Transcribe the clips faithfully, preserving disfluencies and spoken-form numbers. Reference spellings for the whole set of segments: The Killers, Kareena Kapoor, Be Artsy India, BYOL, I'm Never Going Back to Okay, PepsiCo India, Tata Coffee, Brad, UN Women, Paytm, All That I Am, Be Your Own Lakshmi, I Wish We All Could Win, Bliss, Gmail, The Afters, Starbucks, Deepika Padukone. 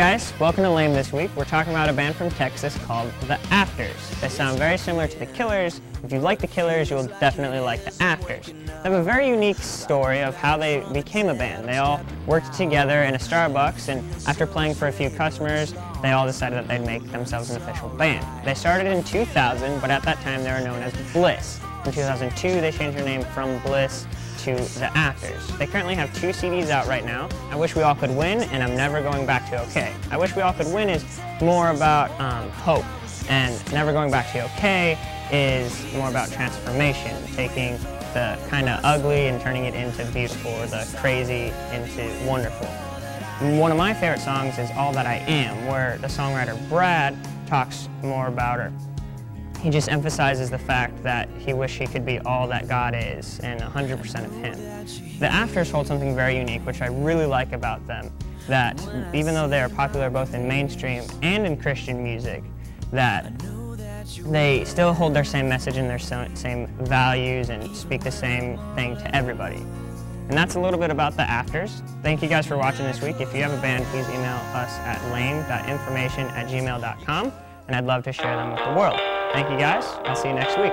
guys, welcome to Lame This Week. We're talking about a band from Texas called The Afters. They sound very similar to The Killers. If you like The Killers, you'll definitely like The Afters. They have a very unique story of how they became a band. They all worked together in a Starbucks, and after playing for a few customers, they all decided that they'd make themselves an official band. They started in two thousand, but at that time they were known as Bliss. In two thousand two, they changed their name from Bliss to The Afters. They currently have two C Ds out right now, I Wish We All Could Win and I'm Never Going Back to Okay. I Wish We All Could Win is more about um, hope, and Never Going Back to Okay is more about transformation, taking the kind of ugly and turning it into beautiful, or the crazy into wonderful. And one of my favorite songs is All That I Am, where the songwriter Brad talks more about her. He just emphasizes the fact that he wished he could be all that God is and one hundred percent of him. The Afters hold something very unique, which I really like about them, that even though they are popular both in mainstream and in Christian music, that they still hold their same message and their same values and speak the same thing to everybody. And that's a little bit about The Afters. Thank you guys for watching this week. If you have a band, please email us at lame dot information at gmail dot com, and I'd love to share them with the world. Thank you guys. I'll see you next week.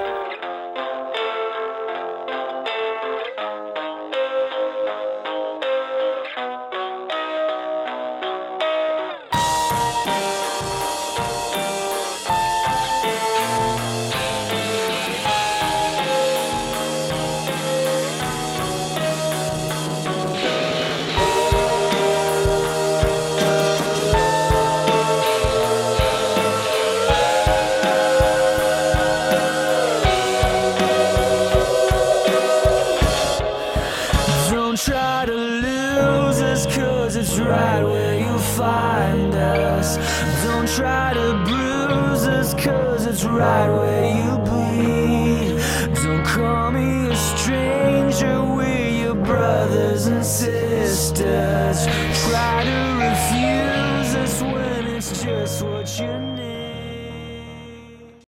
Right where you find us. Don't try to bruise us, cause it's right where you bleed. Don't call me a stranger, we're your brothers and sisters. Try to refuse us when it's just what you need.